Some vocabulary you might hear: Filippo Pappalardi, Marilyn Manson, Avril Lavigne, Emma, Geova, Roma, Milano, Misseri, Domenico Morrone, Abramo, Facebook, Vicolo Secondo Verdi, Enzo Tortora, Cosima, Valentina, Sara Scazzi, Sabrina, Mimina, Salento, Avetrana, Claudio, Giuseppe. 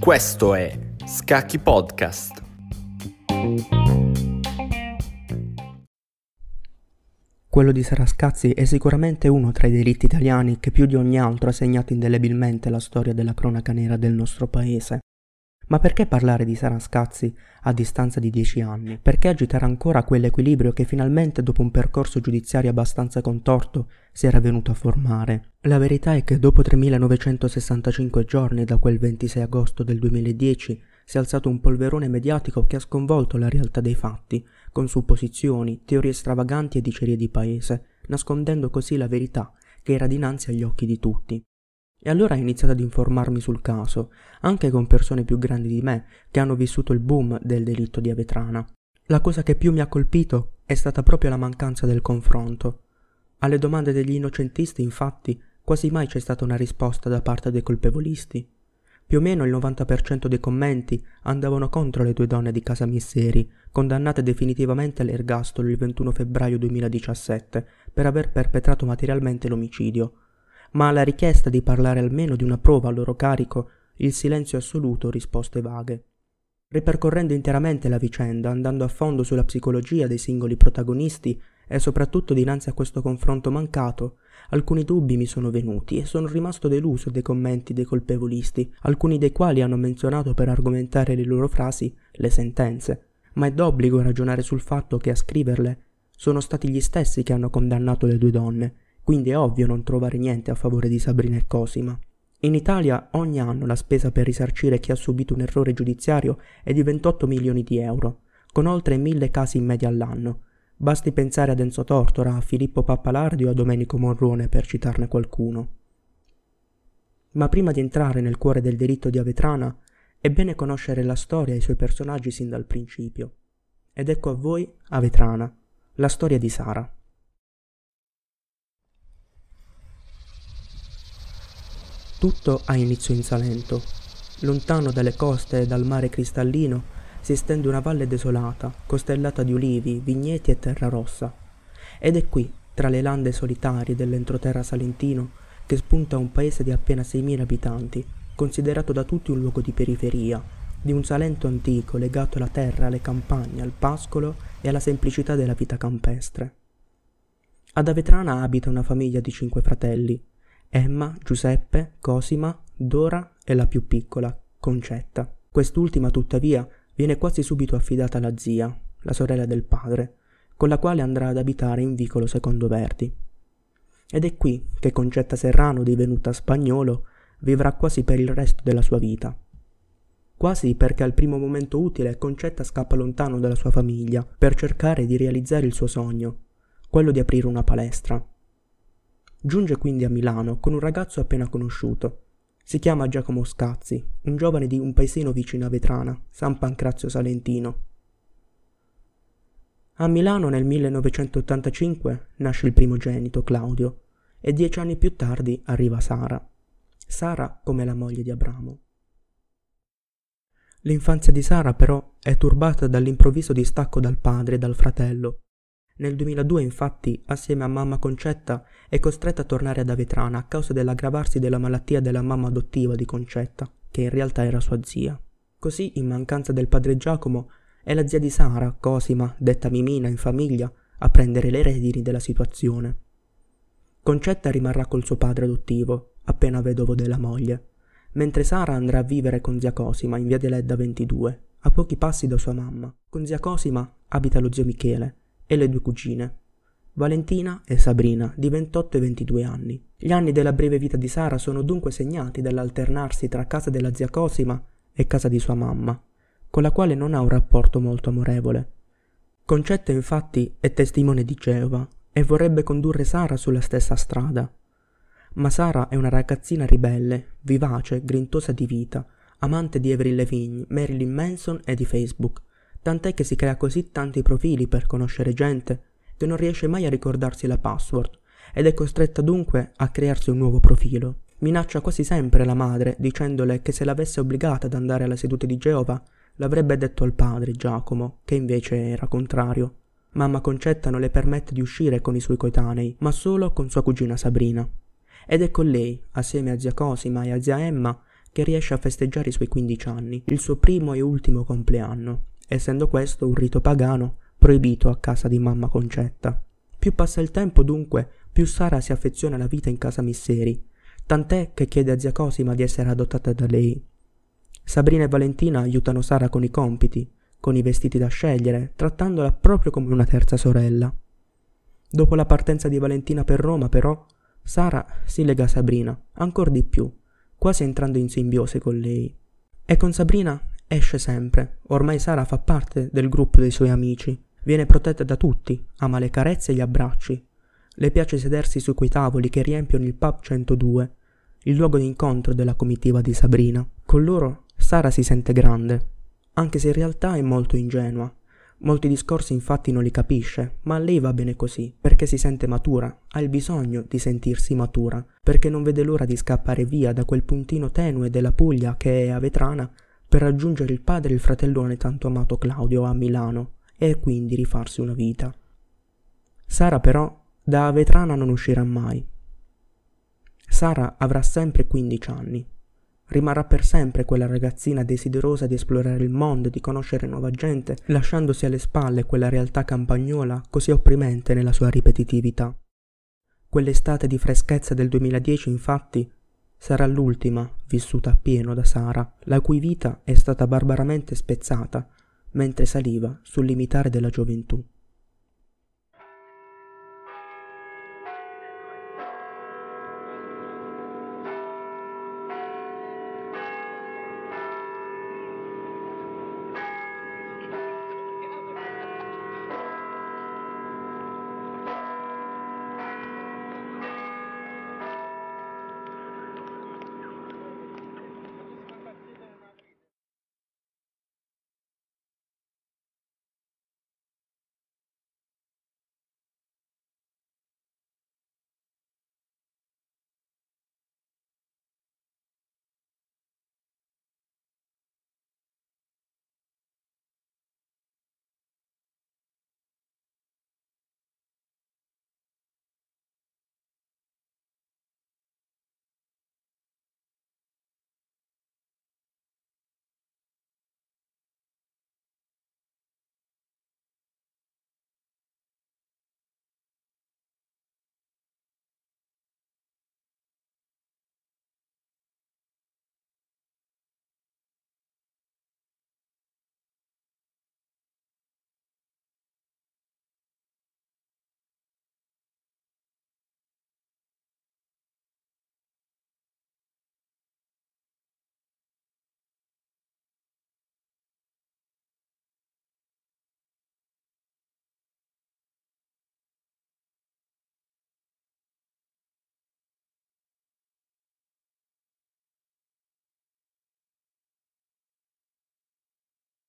Questo è Scacchi Podcast. Quello di Sara Scazzi è sicuramente uno tra i delitti italiani che più di ogni altro ha segnato indelebilmente la storia della cronaca nera del nostro paese. Ma perché parlare di Sara Scazzi a distanza di 10 anni? Perché agitare ancora quell'equilibrio che finalmente, dopo un percorso giudiziario abbastanza contorto, si era venuto a formare? La verità è che dopo 3.965 giorni da quel 26 agosto del 2010 si è alzato un polverone mediatico che ha sconvolto la realtà dei fatti, con supposizioni, teorie stravaganti e dicerie di paese, nascondendo così la verità che era dinanzi agli occhi di tutti. E allora ho iniziato ad informarmi sul caso, anche con persone più grandi di me che hanno vissuto il boom del delitto di Avetrana. La cosa che più mi ha colpito è stata proprio la mancanza del confronto. Alle domande degli innocentisti, infatti, quasi mai c'è stata una risposta da parte dei colpevolisti. Più o meno il 90% dei commenti andavano contro le due donne di casa Misseri, condannate definitivamente all'ergastolo il 21 febbraio 2017 per aver perpetrato materialmente l'omicidio. Ma alla richiesta di parlare almeno di una prova a loro carico, il silenzio assoluto, risposte vaghe. Ripercorrendo interamente la vicenda, andando a fondo sulla psicologia dei singoli protagonisti e soprattutto dinanzi a questo confronto mancato, alcuni dubbi mi sono venuti e sono rimasto deluso dei commenti dei colpevolisti, alcuni dei quali hanno menzionato per argomentare le loro frasi le sentenze, ma è d'obbligo ragionare sul fatto che a scriverle sono stati gli stessi che hanno condannato le due donne. Quindi è ovvio non trovare niente a favore di Sabrina e Cosima. In Italia ogni anno la spesa per risarcire chi ha subito un errore giudiziario è di 28 milioni di euro, con oltre 1000 casi in media all'anno. Basti pensare ad Enzo Tortora, a Filippo Pappalardi o a Domenico Morrone per citarne qualcuno. Ma prima di entrare nel cuore del delitto di Avetrana, è bene conoscere la storia e i suoi personaggi sin dal principio. Ed ecco a voi Avetrana, la storia di Sara. Tutto ha inizio in Salento. Lontano dalle coste e dal mare cristallino si estende una valle desolata, costellata di ulivi, vigneti e terra rossa. Ed è qui, tra le lande solitarie dell'entroterra salentino, che spunta un paese di appena 6.000 abitanti, considerato da tutti un luogo di periferia, di un Salento antico legato alla terra, alle campagne, al pascolo e alla semplicità della vita campestre. Ad Avetrana abita una famiglia di 5 fratelli. Emma, Giuseppe, Cosima, Dora e la più piccola, Concetta. Quest'ultima, tuttavia, viene quasi subito affidata alla zia, la sorella del padre, con la quale andrà ad abitare in Vicolo Secondo Verdi. Ed è qui che Concetta Serrano, divenuta spagnolo, vivrà quasi per il resto della sua vita. Quasi perché al primo momento utile Concetta scappa lontano dalla sua famiglia per cercare di realizzare il suo sogno, quello di aprire una palestra. Giunge quindi a Milano con un ragazzo appena conosciuto. Si chiama Giacomo Scazzi, un giovane di un paesino vicino a Avetrana, San Pancrazio Salentino. A Milano nel 1985 nasce il primogenito, Claudio, e 10 anni più tardi arriva Sara. Sara come la moglie di Abramo. L'infanzia di Sara però è turbata dall'improvviso distacco dal padre e dal fratello. Nel 2002, infatti, assieme a mamma Concetta, è costretta a tornare ad Avetrana a causa dell'aggravarsi della malattia della mamma adottiva di Concetta, che in realtà era sua zia. Così, in mancanza del padre Giacomo, è la zia di Sara, Cosima, detta Mimina in famiglia, a prendere le redini della situazione. Concetta rimarrà col suo padre adottivo, appena vedovo della moglie, mentre Sara andrà a vivere con zia Cosima in via di Ledda 22, a pochi passi da sua mamma. Con zia Cosima abita lo zio Michele e le 2 cugine, Valentina e Sabrina, di 28 e 22 anni. Gli anni della breve vita di Sara sono dunque segnati dall'alternarsi tra casa della zia Cosima e casa di sua mamma, con la quale non ha un rapporto molto amorevole. Concetta, infatti, è testimone di Geova e vorrebbe condurre Sara sulla stessa strada. Ma Sara è una ragazzina ribelle, vivace, grintosa di vita, amante di Avril Lavigne, Marilyn Manson e di Facebook. Tant'è che si crea così tanti profili per conoscere gente che non riesce mai a ricordarsi la password ed è costretta dunque a crearsi un nuovo profilo. Minaccia quasi sempre la madre dicendole che se l'avesse obbligata ad andare alla seduta di Geova l'avrebbe detto al padre Giacomo, che invece era contrario. Mamma Concetta non le permette di uscire con i suoi coetanei, ma solo con sua cugina Sabrina. ed è con lei, assieme a zia Cosima e a zia Emma, che riesce a festeggiare i suoi 15 anni, il suo primo e ultimo compleanno, essendo questo un rito pagano proibito a casa di mamma Concetta. Più passa il tempo dunque, più Sara si affeziona alla vita in casa Misseri, tant'è che chiede a zia Cosima di essere adottata da lei. Sabrina e Valentina aiutano Sara con i compiti, con i vestiti da scegliere, trattandola proprio come una terza sorella. Dopo la partenza di Valentina per Roma, però, Sara si lega a Sabrina, ancor di più, quasi entrando in simbiosi con lei. E con Sabrina esce sempre, ormai Sara fa parte del gruppo dei suoi amici, viene protetta da tutti, ama le carezze e gli abbracci. Le piace sedersi su quei tavoli che riempiono il pub 102, il luogo d'incontro della comitiva di Sabrina. Con loro Sara si sente grande, anche se in realtà è molto ingenua. Molti discorsi infatti non li capisce, ma a lei va bene così, perché si sente matura, ha il bisogno di sentirsi matura, perché non vede l'ora di scappare via da quel puntino tenue della Puglia che è Avetrana per raggiungere il padre e il fratellone tanto amato Claudio a Milano e quindi rifarsi una vita. Sara però da Avetrana non uscirà mai. Sara avrà sempre 15 anni. Rimarrà per sempre quella ragazzina desiderosa di esplorare il mondo, di conoscere nuova gente, lasciandosi alle spalle quella realtà campagnola così opprimente nella sua ripetitività. Quell'estate di freschezza del 2010, infatti, sarà l'ultima vissuta appieno da Sara, la cui vita è stata barbaramente spezzata mentre saliva sul limitare della gioventù.